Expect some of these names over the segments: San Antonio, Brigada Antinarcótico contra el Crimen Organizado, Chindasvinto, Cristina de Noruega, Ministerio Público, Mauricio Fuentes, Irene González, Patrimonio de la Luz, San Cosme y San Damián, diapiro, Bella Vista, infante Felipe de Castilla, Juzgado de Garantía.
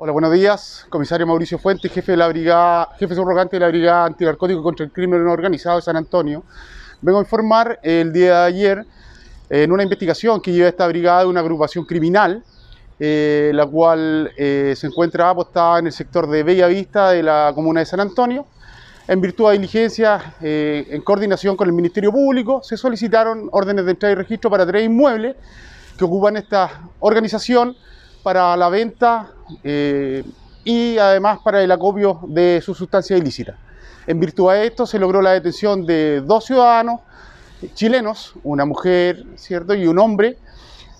Hola, buenos días. Comisario Mauricio Fuentes, jefe de la Brigada, jefe subrogante de la Brigada Antinarcótico contra el Crimen Organizado de San Antonio. Vengo a informar el día de ayer en una investigación que lleva esta brigada de una agrupación criminal, la cual se encuentra apostada en el sector de Bella Vista de la comuna de San Antonio. En virtud de diligencias, en coordinación con el Ministerio Público, se solicitaron órdenes de entrada y registro para 3 inmuebles que ocupan esta organización para la venta y además para el acopio de sus sustancias ilícitas. En virtud de esto se logró la detención de 2 ciudadanos chilenos, una mujer, ¿cierto?, y un hombre,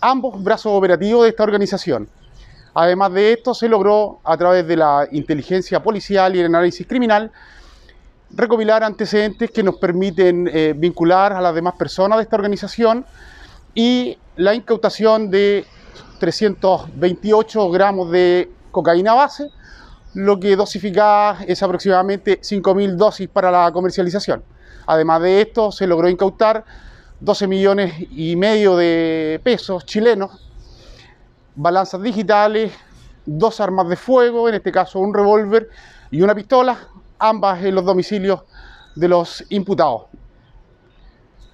ambos brazos operativos de esta organización. Además de esto se logró, a través de la inteligencia policial y el análisis criminal, recopilar antecedentes que nos permiten vincular a las demás personas de esta organización, y la incautación de 328 gramos de cocaína base, lo que dosificada es aproximadamente 5.000 dosis para la comercialización. Además de esto, se logró incautar 12,5 millones de pesos chilenos, balanzas digitales, 2 armas de fuego, en este caso un revólver y una pistola, ambas en los domicilios de los imputados.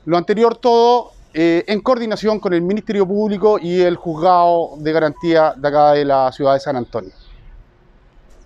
Lo anterior todo en coordinación con el Ministerio Público y el Juzgado de Garantía de acá de la ciudad de San Antonio.